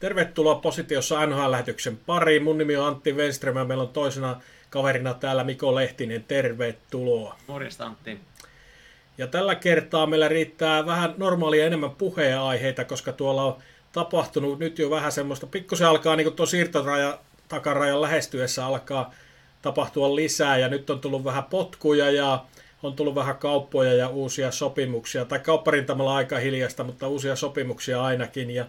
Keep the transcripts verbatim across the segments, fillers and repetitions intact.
Tervetuloa Positiossa N H L-lähetyksen pariin. Mun nimi on Antti Wennström ja meillä on toisena kaverina täällä Miko Lehtinen. Tervetuloa. Morjesta Antti. Ja tällä kertaa meillä riittää vähän normaalia enemmän puheenaiheita, koska tuolla on tapahtunut nyt jo vähän semmoista. Pikkusen alkaa, niin kuin tuo siirtoraja takarajan lähestyessä alkaa tapahtua lisää ja nyt on tullut vähän potkuja ja on tullut vähän kauppoja ja uusia sopimuksia. Tai kaupparintamalla aika hiljaista, mutta uusia sopimuksia ainakin ja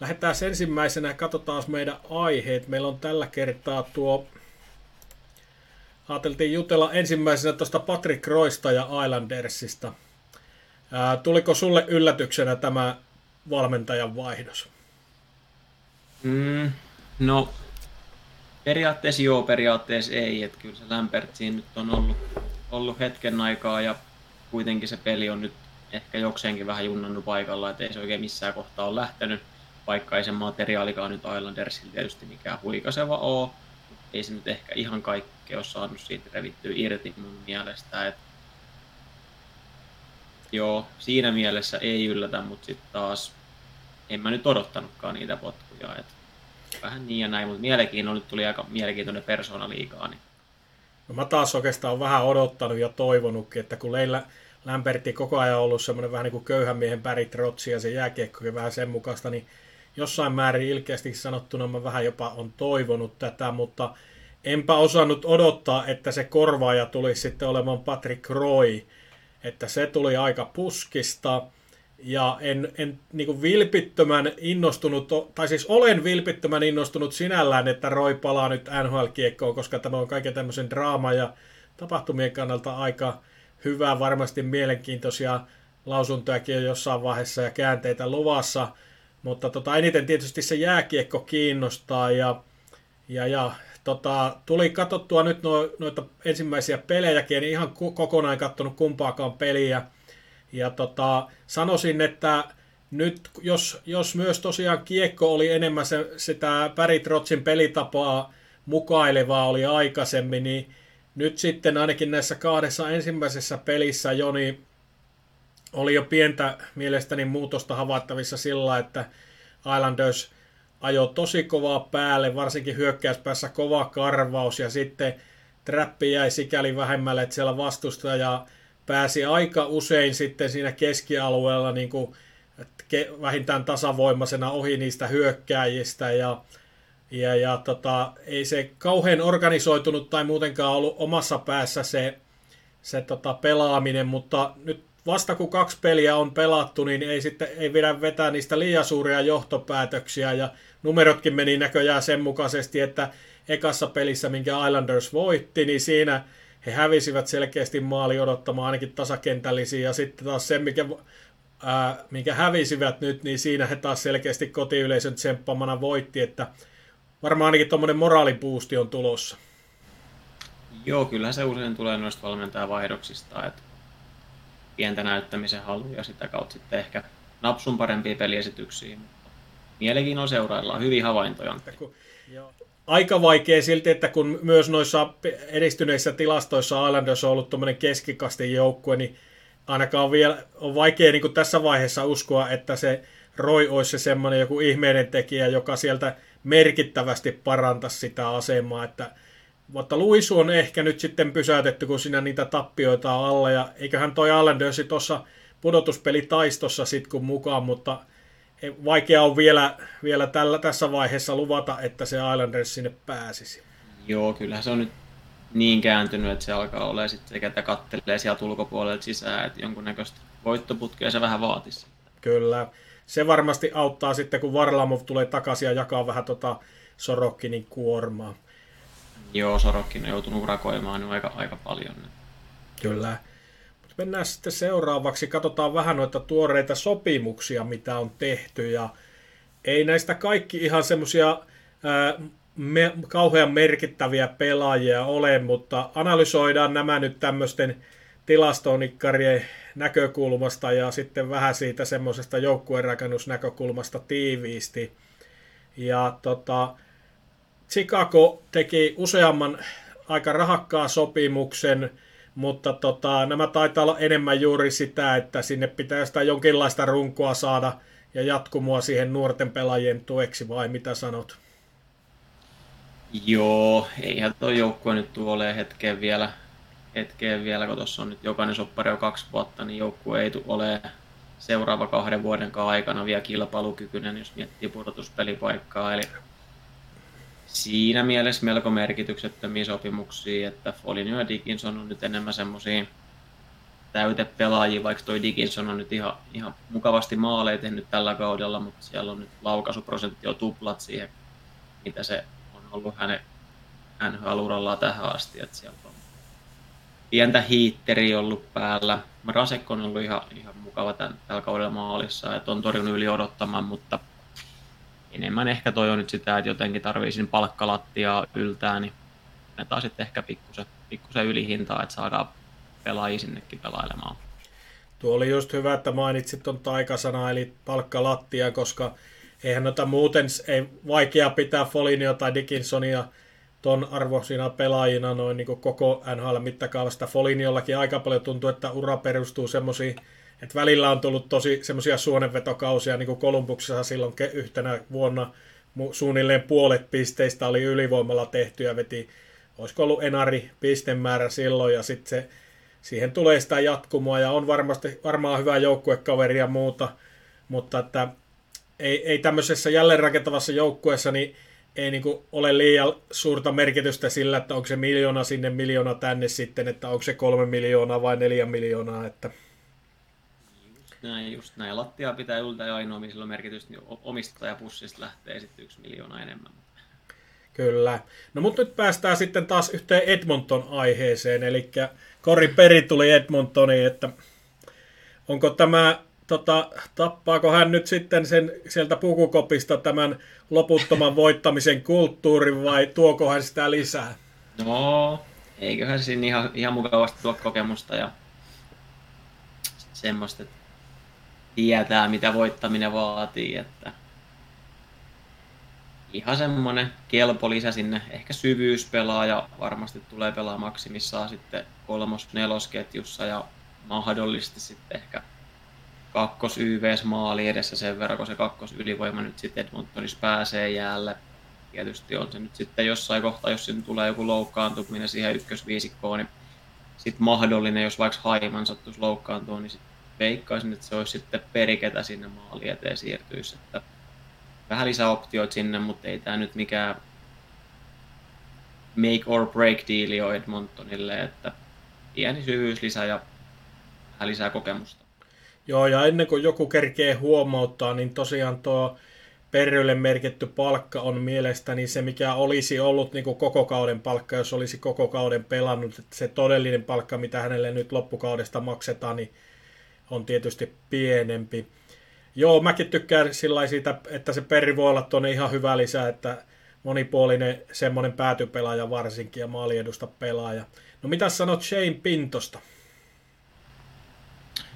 lähdetään ensimmäisenä, katsotaan meidän aiheet. Meillä on tällä kertaa tuo, ajateltiin jutella ensimmäisenä tuosta Patrick Roysta ja Islandersista. Ää, tuliko sulle yllätyksenä tämä valmentajan vaihdos? Mm, no, periaatteessa joo, periaatteessa ei. Et kyllä se Lambert siinä nyt on ollut, ollut hetken aikaa ja kuitenkin se peli on nyt ehkä jokseenkin vähän junnannut paikalla, et ei se oikein missään kohtaa ole lähtenyt. Vaikka ei sen materiaalikaan nyt Islandersilla tietysti mikään huikaseva ole, ei se nyt ehkä ihan kaikkea ole saanut siitä revittyä irti mun mielestä. Et joo, siinä mielessä ei yllätä, mutta sitten taas en mä nyt odottanutkaan niitä potkuja. Et vähän niin ja näin, mutta mielenkiinnolla tuli aika mielenkiintoinen persoona liikaa. Niin. No mä taas oikeastaan vähän odottanut ja toivonutkin, että kun Leila Lemberti koko ajan ollut semmoinen vähän niin kuin köyhän miehen Pärrit Rotsi ja se jääkiekkokin vähän sen mukaista, niin jossain määrin ilkeästi sanottuna mä vähän jopa on toivonut tätä, mutta enpä osannut odottaa, että se korvaaja tuli sitten olemaan Patrick Roy, että se tuli aika puskista ja en, en niin kuin vilpittömän innostunut, tai siis olen vilpittömän innostunut sinällään, että Roy palaa nyt N H L-kiekkoon, koska tämä on kaiken tämmöisen draaman ja tapahtumien kannalta aika hyvä, varmasti mielenkiintoisia lausuntojakin on jossain vaiheessa ja käänteitä luvassa. Mutta tota, eniten tietysti se jääkiekko kiinnostaa ja, ja, ja tota, tuli katsottua nyt no, noita ensimmäisiä pelejäkin, en ihan kokonaan katsonut kumpaakaan peliä. Ja tota, sanoisin, että nyt jos, jos myös tosiaan kiekko oli enemmän se, sitä Pärrit Rotsin pelitapaa mukailevaa oli aikaisemmin, niin nyt sitten ainakin näissä kahdessa ensimmäisessä pelissä Joni oli jo pientä mielestäni muutosta havaittavissa sillä, että Islanders ajoi tosi kovaa päälle, varsinkin hyökkäyspäässä kova karvaus ja sitten trappi jäi sikäli vähemmälle, että siellä vastustaja pääsi aika usein sitten siinä keskialueella niin kuin vähintään tasavoimaisena ohi niistä hyökkääjistä ja Ja, ja tota, ei se kauhean organisoitunut tai muutenkaan ollut omassa päässä se, se tota, pelaaminen, mutta nyt vasta kun kaksi peliä on pelattu, niin ei sitten ei pidä vetää niistä liian suuria johtopäätöksiä ja numerotkin meni näköjään sen mukaisesti, että ekassa pelissä, minkä Islanders voitti, niin siinä he hävisivät selkeästi maali odottamaan ainakin tasakentällisiä ja sitten taas se, mikä... Ää, minkä hävisivät nyt, niin siinä he taas selkeästi kotiyleisön tsemppamana voitti, että varmaan ainakin tuommoinen moraalipuusti on tulossa. Joo, kyllähän se usein tulee noista valmentajavaihdoksista, että pientä näyttämisen haluja ja sitä kautta sitten ehkä napsun parempia peliesityksiä. Mielenkiinnolla seuraillaan, hyviä havaintoja. Kun, aika vaikea silti, että kun myös noissa edistyneissä tilastoissa Islanders on ollut tuommoinen keskikastin joukkue, niin ainakaan on, vielä, on vaikea niin kuin tässä vaiheessa uskoa, että se Roy olisi se semmoinen joku ihmeinen tekijä, joka sieltä merkittävästi parantaisi sitä asemaa. Että, mutta luisu on ehkä nyt sitten pysäytetty, kun siinä niitä tappioita on alla. Ja eiköhän toi Islanders tuossa pudotuspelitaistossa sitten kun mukaan, mutta vaikea on vielä, vielä tällä, tässä vaiheessa luvata, että se Islanders sinne pääsisi. Joo, kyllähän se on nyt niin kääntynyt, että se alkaa olemaan sitten se, ketä kattelee sieltä ulkopuolelta sisään, että jonkunnäköistä voittoputkea se vähän vaatisi. Kyllä. Se varmasti auttaa sitten, kun Varlamov tulee takaisin ja jakaa vähän tota Sorokinin kuormaa. Joo, Sorokin on joutunut urakoimaan nyt aika, aika paljon. Kyllä. Mut mennään sitten seuraavaksi. Katsotaan vähän noita tuoreita sopimuksia, mitä on tehty. Ja ei näistä kaikki ihan semmoisia Äh, Me, kauhean merkittäviä pelaajia ole, mutta analysoidaan nämä nyt tämmöisten tilastonikkarien näkökulmasta ja sitten vähän siitä semmoisesta joukkueenrakennusnäkökulmasta tiiviisti. Ja tota, Chicago teki useamman aika rahakkaan sopimuksen, mutta tota, nämä taitaa olla enemmän juuri sitä, että sinne pitää sitä jonkinlaista runkoa saada ja jatkumoa siihen nuorten pelaajien tueksi, vai mitä sanot? Joo, eihän tuo joukkue nyt tule olemaan hetkeen vielä, hetkeen vielä, kun tuossa on nyt jokainen soppari on kaksi vuotta, niin joukkue ei tule olemaan seuraava kahden vuodenkaan aikana vielä kilpailukykyinen, jos miettii pudotuspelipaikkaa. Eli siinä mielessä melko merkityksettömiä sopimuksia, että Foligno ja Dickinson on nyt enemmän semmoisia täytepelaajia, vaikka toi Dickinson on nyt ihan, ihan mukavasti maaleja tehnyt tällä kaudella, mutta siellä on nyt laukaisuprosentti jo tuplat siihen, mitä se on ollut hänen N H L-urallaan tähän asti. Että siellä on pientä hiitteriä ollut päällä. Rasekko on ollut ihan, ihan mukava tämän, tällä kaudella maalissa, että on torjunut yli odottamaan, mutta enemmän ehkä toi on nyt sitä, että jotenkin tarvii sinne palkkalattiaa yltää, niin annetaan sitten ehkä pikkusen, pikkusen ylihintaa, että saadaan pelaajia sinnekin pelailemaan. Tuo oli just hyvä, että mainitsit tuon taikasana, eli palkkalattia, koska eihän noita muuten ei vaikea pitää Folignoa tai Dickinsonia ton arvoisina pelaajina noin niin kuin koko N H L-mittakaavasta. Folignollakin aika paljon tuntuu, että ura perustuu semmoisiin, että välillä on tullut tosi semmoisia suonenvetokausia, niin kuin Kolumbuksessa silloin yhtenä vuonna suunnilleen puolet pisteistä oli ylivoimalla tehty ja veti, olisiko ollut enari pistemäärä silloin, ja sitten se, siihen tulee sitä jatkumoa, ja on varmasti, varmaan hyvä joukkuekaveri ja muuta, mutta että ei, ei tämmöisessä jälleenrakentavassa joukkueessa niin ei niin kuin ole liian suurta merkitystä sillä, että onko se miljoona sinne, miljoona tänne sitten, että onko se kolme miljoonaa vai neljä miljoonaa, että näin, just näin. Lattia pitää yltää ja ainoa, mihin sillä on merkitystä, niin omistajapussista lähtee sitten yksi miljoona enemmän. Kyllä. No mutta nyt päästään sitten taas yhteen Edmonton-aiheeseen, eli Corey Perry tuli Edmontoniin, että onko tämä, tota, tappaako hän nyt sitten sen, sieltä pukukopista tämän loputtoman voittamisen kulttuurin vai tuoko hän sitä lisää? No, eiköhän siinä ihan, ihan mukavasti tuo kokemusta ja semmoista, että tietää, mitä voittaminen vaatii, että ihan semmoinen kelpo lisä sinne, ehkä syvyyspelaaja varmasti tulee pelaa maksimissaan sitten kolmos-nelosketjussa ja mahdollisesti sitten ehkä kakkos-Y V S-maali edessä sen verran, kun se kakkosylivoima nyt sitten Edmontonissa pääsee jäälle. Tietysti on se nyt sitten jossain kohtaa, jos sinne tulee joku loukkaantuminen siihen ykkösviisikkoon, niin sitten mahdollinen, jos vaikka Haiman sattuisi loukkaantua, niin sitten veikkaisin, että se olisi sitten periketä sinne maaliin eteen siirtyisi. Että vähän lisää optioita sinne, mutta ei tämä nyt mikään make or break deal ole Edmontonille, että pieni syvyyslisä ja vähän lisää kokemusta. Joo, ja ennen kuin joku kerkee huomauttaa, niin tosiaan tuo Perrylle merkitty palkka on mielestäni se, mikä olisi ollut niin kuin koko kauden palkka, jos olisi koko kauden pelannut. Että se todellinen palkka, mitä hänelle nyt loppukaudesta maksetaan, niin on tietysti pienempi. Joo, mäkin tykkään sillä siitä, että se Perri voi olla tuonne ihan hyvä lisä, että monipuolinen semmoinen päätypelaaja varsinkin ja maaliedusta pelaaja. No mitä sanot Shane Pintosta?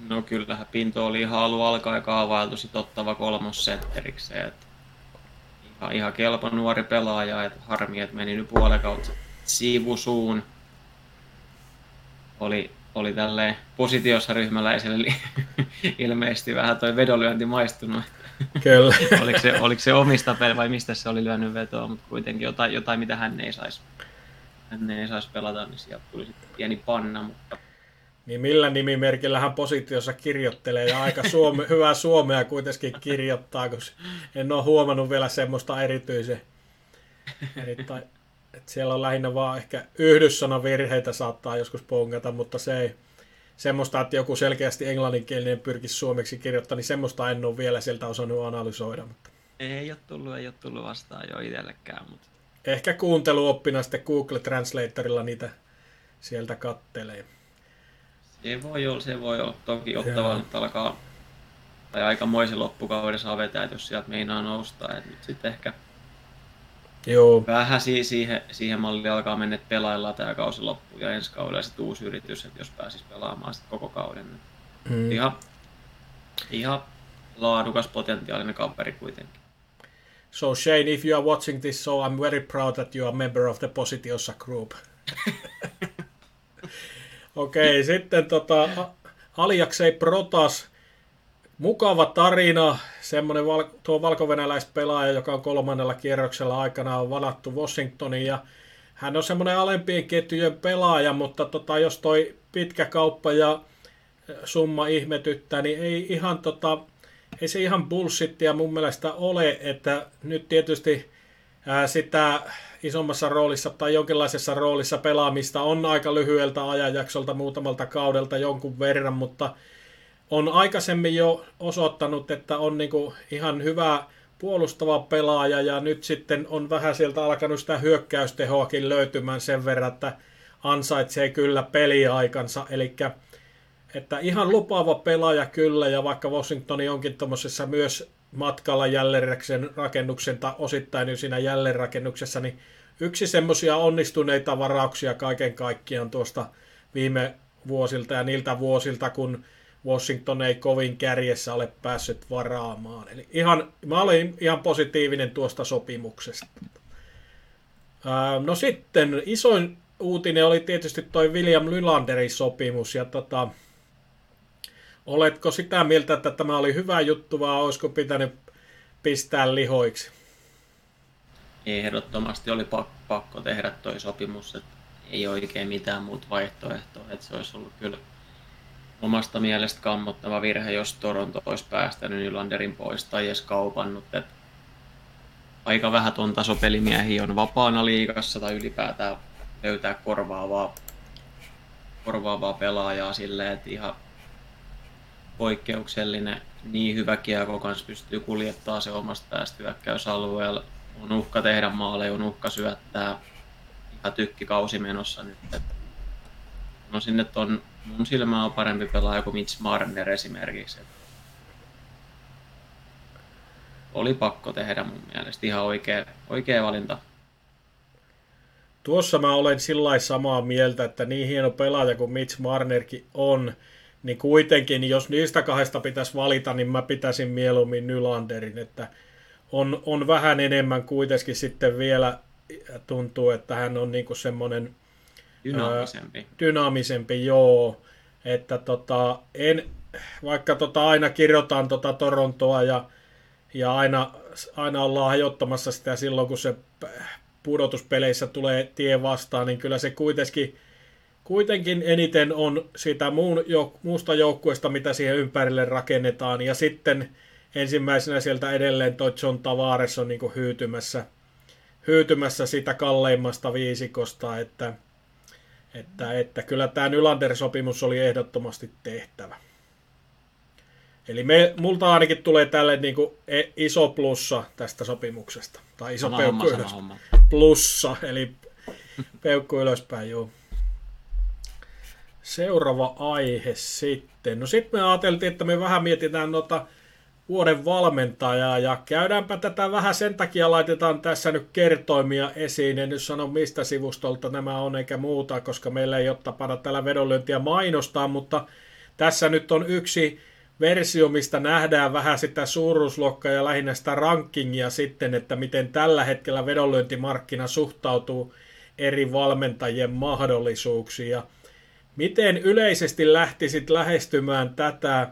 No kyllähän Pinto oli ihan alun alkaen kaavailtu sit ottava kolmossentterikseen. Ihan, ihan kelpo nuori pelaaja, että harmi, että meni nyt puolen kautta sivusuun. Oli... Oli tälleen positiossa ryhmäläiselle ilmeisesti vähän toi vedonlyönti maistunut. Kyllä. oliko, se, oliko se omista peli vai mistä se oli lyönyt vetoa, mutta kuitenkin jotain, jotain mitä hän ei saisi sais pelata, niin sieltä tuli sitten pieni panna. Mutta niin millä nimimerkillä hän positiossa kirjoittelee ja aika suome, hyvää suomea kuitenkin kirjoittaa, koska en ole huomannut vielä semmoista erityisen. Erittäin. Et siellä on lähinnä vaan ehkä yhdyssanavirheitä saattaa joskus pongata, mutta se ei semmoista, että joku selkeästi englanninkielinen pyrkisi suomeksi kirjoittaa, niin semmoista en ole vielä sieltä osannut analysoida. Mutta ei ole tullut, ei ole tullut vastaan jo itsellekään. Mutta ehkä kuunteluoppina sitten Google Translatorilla niitä sieltä kattelee. Se voi olla, se voi olla. Toki ottava nyt alkaa, tai aikamoisen loppukauden saa vetää, jos sieltä meinaa nousta. Et nyt sitten ehkä joo. Vähän siihen, siihen malliin alkaa mennä, että pelaillaan tämä kausi loppuun ja ensi kaudella sitten uusi yritys, että jos pääsisi pelaamaan sitten koko kauden. Mm. Ihan, ihan laadukas potentiaalinen kaveri kuitenkin. So Shane, if you are watching this, so I'm very proud that you are a member of the Positiossa group. Okei, okay, sitten tota, Alijax ei protas Mukava tarina, semmoinen val- tuo valkovenäläispelaaja, joka on kolmannella kierroksella aikanaan valattu Washingtoniin, ja hän on semmoinen alempien ketjujen pelaaja, mutta tota, jos toi pitkä kauppa ja summa ihmetyttää, niin ei, ihan tota, ei se ihan bullshittia mun mielestä ole, että nyt tietysti ää, sitä isommassa roolissa tai jonkinlaisessa roolissa pelaamista on aika lyhyeltä ajanjaksolta muutamalta kaudelta jonkun verran, mutta on aikaisemmin jo osoittanut, että on niinku ihan hyvä puolustava pelaaja, ja nyt sitten on vähän sieltä alkanut sitä hyökkäystehoakin löytymään sen verran, että ansaitsee kyllä peliaikansa. Eli että ihan lupaava pelaaja kyllä, ja vaikka Washingtoni onkin tuommoisessa myös matkalla jälleenrakennuksen tai osittain jo siinä jälleenrakennuksessa, niin yksi semmoisia onnistuneita varauksia kaiken kaikkiaan tuosta viime vuosilta ja niiltä vuosilta, kun Washington ei kovin kärjessä ole päässyt varaamaan. Eli ihan, mä olin ihan positiivinen tuosta sopimuksesta. Ää, no sitten isoin uutinen oli tietysti toi William Nylanderin sopimus. Ja tota, oletko sitä mieltä, että tämä oli hyvä juttu, vai olisiko pitänyt pistää lihoiksi? Ehdottomasti oli pakko tehdä toi sopimus. Että ei oikein mitään muuta vaihtoehtoa. Että se olisi ollut kyllä omasta mielestä kammottava virhe, jos Toronto olisi päästänyt Nylanderin pois tai edes kaupannut. Et aika vähän ton tasopelimiehiä on vapaana liigassa tai ylipäätään löytää korvaavaa, korvaavaa pelaajaa silleen, että ihan poikkeuksellinen, niin hyvä kiekko kanssa pystyy kuljettaa se omasta päästä hyökkäysalueella. On uhka tehdä maaleja, on uhka syöttää, ihan tykkikausi menossa nyt. Et no sinne ton mun silmä on parempi pelaaja kuin Mitch Marner esimerkiksi. Et oli pakko tehdä mun mielestä. Ihan oikea, oikea valinta. Tuossa mä olen sillä samaa mieltä, että niin hieno pelaaja kuin Mitch Marnerkin on, niin kuitenkin jos niistä kahdesta pitäisi valita, niin mä pitäisin mieluummin Nylanderin. Että on, on vähän enemmän kuitenkin sitten vielä tuntuu, että hän on niinku semmoinen dynaamisempi. Dynaamisempi, joo. Että tota, en, vaikka tota aina kirjoitan tota Torontoa ja, ja aina, aina ollaan hajottamassa sitä silloin, kun se pudotuspeleissä tulee tie vastaan, niin kyllä se kuitenkin, kuitenkin eniten on sitä muun, jo, muusta joukkueesta, mitä siihen ympärille rakennetaan. Ja sitten ensimmäisenä sieltä edelleen toi John Tavares on niin kuin hyytymässä, hyytymässä sitä kalleimmasta viisikosta, että Että, että kyllä tämä Nylander-sopimus oli ehdottomasti tehtävä. Eli me, multa ainakin tulee tälle niin kuin iso plussa tästä sopimuksesta. Tai iso sama peukku homma, ylös. Homma. Plussa, eli peukku ylöspäin, joo. Seuraava aihe sitten. No sitten me ajateltiin, että me vähän mietitään noita vuoden valmentajaa, ja käydäänpä tätä vähän sen takia, laitetaan tässä nyt kertoimia esiin, en nyt sano mistä sivustolta nämä on eikä muuta, koska meillä ei ole tapana täällä vedonlyöntiä mainostaa, mutta tässä nyt on yksi versio, mistä nähdään vähän sitä suuruusluokkaa ja lähinnä sitä rankingia sitten, että miten tällä hetkellä vedonlyöntimarkkina suhtautuu eri valmentajien mahdollisuuksiin, ja miten yleisesti lähtisit lähestymään tätä,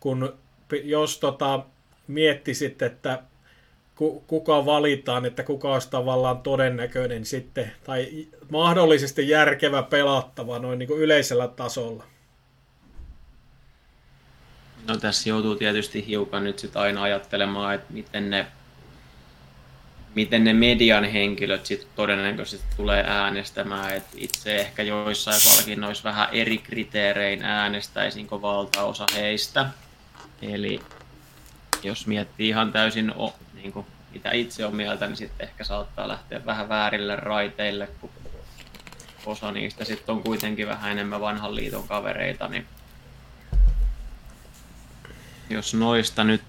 kun jos tota, miettisit, että kuka valitaan, että kuka olisi tavallaan todennäköinen sitten, tai mahdollisesti järkevä pelattava noin niin kuin yleisellä tasolla? No tässä joutuu tietysti hiukan nyt sit aina ajattelemaan, että miten ne, miten ne median henkilöt sit todennäköisesti tulee äänestämään. Et itse ehkä joissain palkinnoissa vähän eri kriteerein äänestäisin kuin valtaosa heistä. Eli jos miettii ihan täysin, o, niin kuin mitä itse on mieltä, niin sitten ehkä saattaa lähteä vähän väärille raiteille, kun osa niistä sitten on kuitenkin vähän enemmän vanhan liiton kavereita. Niin jos noista nyt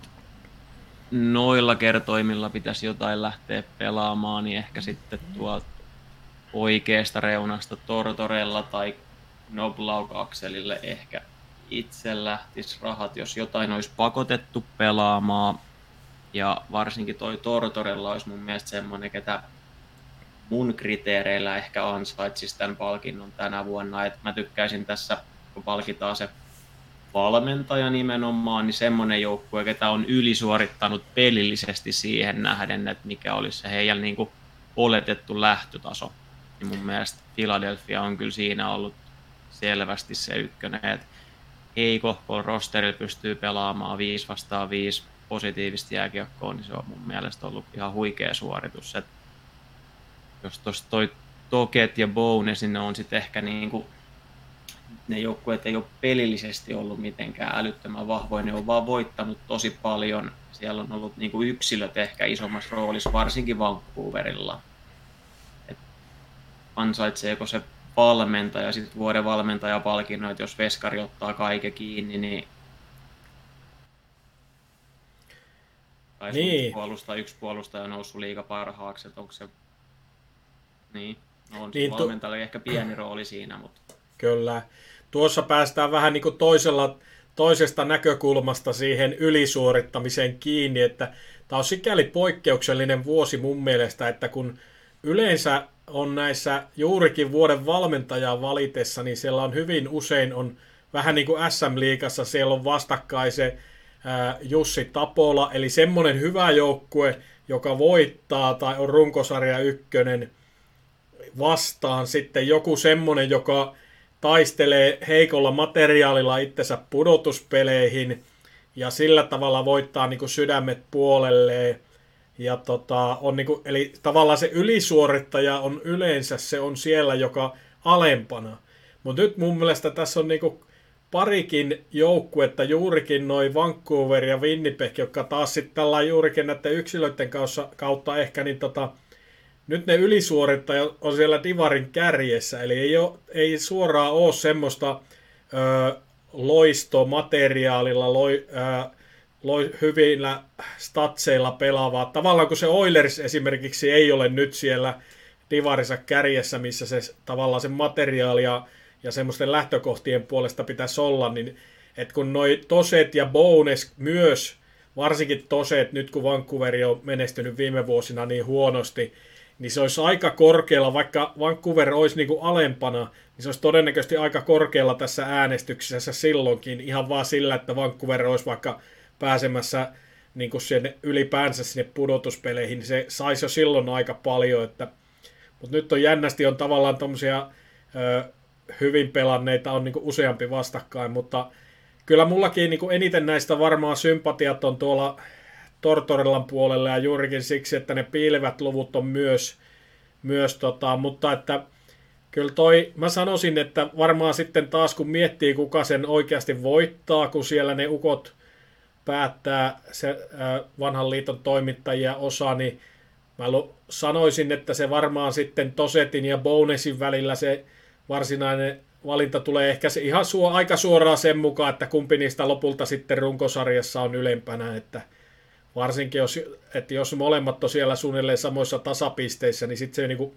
noilla kertoimilla pitäisi jotain lähteä pelaamaan, niin ehkä sitten tuolta oikeasta reunasta Tortorella tai Knoblauch-akselille ehkä itse lähtisi rahat, jos jotain olisi pakotettu pelaamaan, ja varsinkin toi Tortorella olisi mun mielestä semmoinen, ketä mun kriteereillä ehkä ansaitsisi tämän palkinnon tänä vuonna. Et mä tykkäisin tässä, kun palkitaan se valmentaja nimenomaan, niin semmoinen joukkue, ketä on ylisuorittanut pelillisesti siihen nähden, että mikä olisi se heidän niin kuin oletettu lähtötaso. Niin mun mielestä Philadelphia on kyllä siinä ollut selvästi se ykkönen, että heikohko rosterilla pystyy pelaamaan viisi vastaan viisi positiivista jääkiekkoa, niin se on mun mielestä ollut ihan huikea suoritus. Et jos tuossa toi Tocchet ja Bownes, niin ne on sitten ehkä niin kuin ne joukkueet ei ole pelillisesti ollut mitenkään älyttömän vahvoja, ne on vaan voittanut tosi paljon. Siellä on ollut niin kuin yksilöt ehkä isommassa roolissa, varsinkin Vancouverilla. Et ansaitseeko se valmentaja, sitten vuoden valmentajapalkinnon, että jos veskari ottaa kaiken kiinni, niin tai niin. Puolusta, yksi puolustaja on noussut liiga parhaaksi, että onko se niin, no on niin, valmentajalla tu- ehkä pieni rooli siinä, mutta kyllä. Tuossa päästään vähän niin kuin toisella, toisesta näkökulmasta siihen ylisuorittamiseen kiinni, että tämä on sikäli poikkeuksellinen vuosi mun mielestä, että kun yleensä on näissä juurikin vuoden valmentajaa valitessa, niin siellä on hyvin usein, on vähän niin kuin äs äm-liigassa, siellä on vastakkaisen Jussi Tapola, eli semmoinen hyvä joukkue, joka voittaa tai on runkosarja ykkönen vastaan sitten joku semmoinen, joka taistelee heikolla materiaalilla itsensä pudotuspeleihin ja sillä tavalla voittaa niin kuin sydämet puolelleen. Ja tota, on niin kuin, eli tavallaan se ylisuorittaja on yleensä, se on siellä, joka alempana. Mutta nyt mun mielestä tässä on niin kuin parikin joukkuetta, juurikin noi Vancouver ja Winnipeg, jotka taas sitten tällä juurikin näiden yksilöiden kautta ehkä niin tota, nyt ne ylisuorittajat on siellä divarin kärjessä, eli ei, ole, ei suoraan ole semmoista ö, loistomateriaalilla, loi, ö, loi, hyvillä statseilla pelaavaa. Tavallaan kun se Oilers esimerkiksi ei ole nyt siellä divarissa kärjessä, missä se tavallaan se materiaali ja, ja semmoisten lähtökohtien puolesta pitäisi olla, niin et kun noi Tocchet ja Bownes myös, varsinkin Tocchet, nyt kun Vancouveri on menestynyt viime vuosina niin huonosti, niin se olisi aika korkealla, vaikka Vancouver olisi niin kuin alempana, niin se olisi todennäköisesti aika korkealla tässä äänestyksessä silloinkin, ihan vaan sillä, että Vancouver olisi vaikka pääsemässä niin kuin sinne, ylipäänsä sinne pudotuspeleihin, niin se saisi jo silloin aika paljon. Että, mutta nyt on jännästi, on tavallaan tommosia ö, hyvin pelanneita, on niin kuin useampi vastakkain, mutta kyllä mullakin niin kuin eniten näistä varmaan sympatiat on tuolla Tortorellan puolella ja juurikin siksi, että ne piilevät luvut on myös, myös tota, mutta että kyllä toi, mä sanoisin, että varmaan sitten taas kun miettii, kuka sen oikeasti voittaa, kun siellä ne ukot päättää, se vanhan liiton toimittajia osa, niin mä sanoisin, että se varmaan sitten Tocchetin ja Bownesin välillä se varsinainen valinta tulee ehkä se ihan suo, aika suoraan sen mukaan, että kumpi niistä lopulta sitten runkosarjassa on ylempänä, että varsinkin, jos, että jos molemmat on siellä suunnilleen samoissa tasapisteissä, niin sitten se, niinku,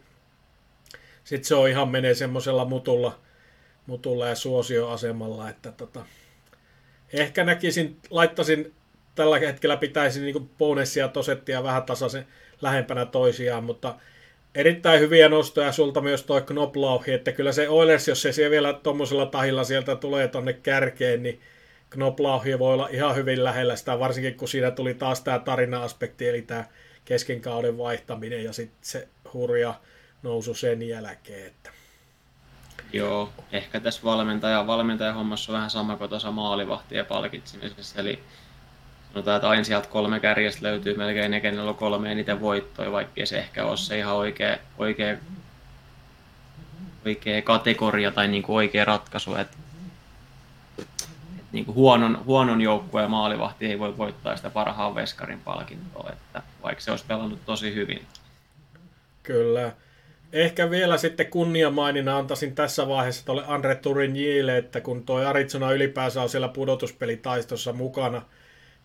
sit se on ihan menee semmoisella mutulla, mutulla ja suosioasemalla. Että tota, ehkä näkisin, laittaisin, tällä hetkellä pitäisin niinku Bownesia ja Tocchettia vähän tasaisen lähempänä toisiaan, mutta erittäin hyviä nostoja sulta myös toi Knoblauchi, että kyllä se Oilers, jos se siellä vielä tuommoisella tahilla sieltä tulee tonne kärkeen, niin Knoblauchi voi olla ihan hyvin lähellä sitä, varsinkin kun siinä tuli taas tämä tarina-aspekti, eli tämä keskenkauden vaihtaminen ja sitten se hurja nousu sen jälkeen. Että. Joo, ehkä tässä valmentaja, valmentajahommassa on vähän sama kuin tuossa maalivahtien palkitsemisessa, eli sanotaan, että aina sieltä kolme kärjestä löytyy melkein ne, kenellä on kolme eniten voittoja, vaikkei se ehkä ole se ihan oikea, oikea, oikea kategoria tai niin kuin oikea ratkaisu, että niin kuin huonon, huonon joukkueen maalivahti ei voi voittaa sitä parhaan veskarin palkintoa, että vaikka se olisi pelannut tosi hyvin. Kyllä. Ehkä vielä sitten kunniamainina antaisin tässä vaiheessa tuolle André Tourignylle, että kun tuo Arizona ylipäänsä on siellä pudotuspelitaistossa mukana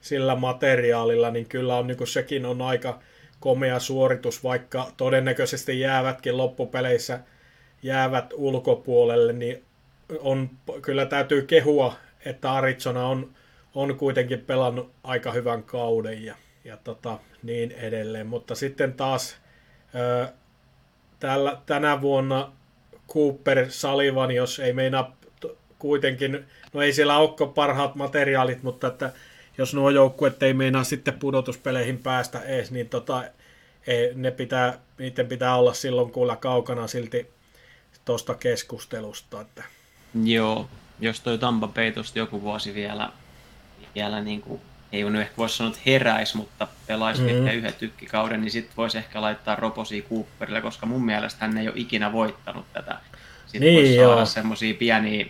sillä materiaalilla, niin kyllä on, niin kuin sekin on aika komea suoritus, vaikka todennäköisesti jäävätkin loppupeleissä jäävät ulkopuolelle, niin on, kyllä täytyy kehua, että Arizona on, on kuitenkin pelannut aika hyvän kauden ja, ja tota, niin edelleen. Mutta sitten taas ö, tällä, tänä vuonna Cooper Sullivan, jos ei meinaa kuitenkin, no ei siellä olekaan parhaat materiaalit, mutta että jos nuo joukkueet ei meinaa sitten pudotuspeleihin päästä ees, niin tota, ei, ne pitää, niiden pitää olla silloin kuulla kaukana silti tuosta keskustelusta. Että. Joo, jos toi Tampa Bay tuosta joku vuosi vielä, vielä niin kuin, ei ole ehkä voisi sanoa, että heräisi, mutta pelaisi mm-hmm. yhden tykkikauden, niin sitten voisi ehkä laittaa roposia Cooperille, koska mun mielestä hän ei ole ikinä voittanut tätä. Sitten niin, voisi saada semmoisia pieniä,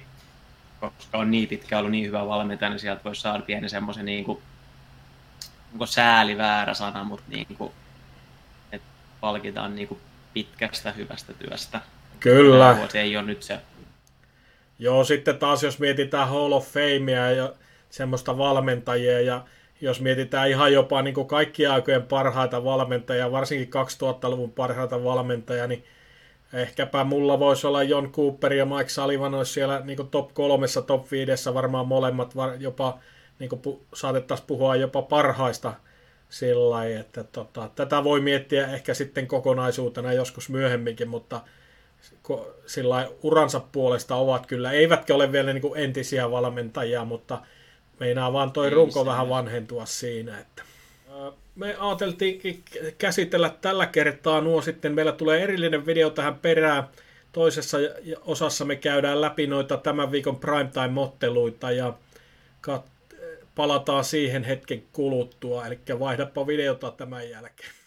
koska on niin pitkä ollut niin hyvä valmentaja, niin sieltä voisi saada pieni semmoisen, niin kuin, onko sääli väärä sana, mutta niin kuin, että palkitaan niin kuin pitkästä hyvästä työstä. Kyllä. Se ei ole nyt se. Joo, sitten taas jos mietitään Hall of Famea ja semmoista valmentajia, ja jos mietitään ihan jopa niin kuin kaikkien aikojen parhaita valmentajia, varsinkin kaksituhattaluvun parhaita valmentajia, niin ehkäpä mulla voisi olla John Cooper ja Mike Sullivan olisi siellä niin kuin top kolmessa, top viidessä varmaan molemmat, var, jopa niin kuin pu, saatettaisiin puhua jopa parhaista sillä lailla, että tota, tätä voi miettiä ehkä sitten kokonaisuutena joskus myöhemminkin, mutta sillä uransa puolesta ovat kyllä, eivätkä ole vielä niin kuin entisiä valmentajia, mutta meinaa vaan toi runko vähän vanhentua siinä, että me ajateltiin käsitellä tällä kertaa nuo sitten. Meillä tulee erillinen video tähän perään. Toisessa osassa me käydään läpi noita tämän viikon primetime-otteluita ja kat- palataan siihen hetken kuluttua. Eli vaihdapa videota tämän jälkeen.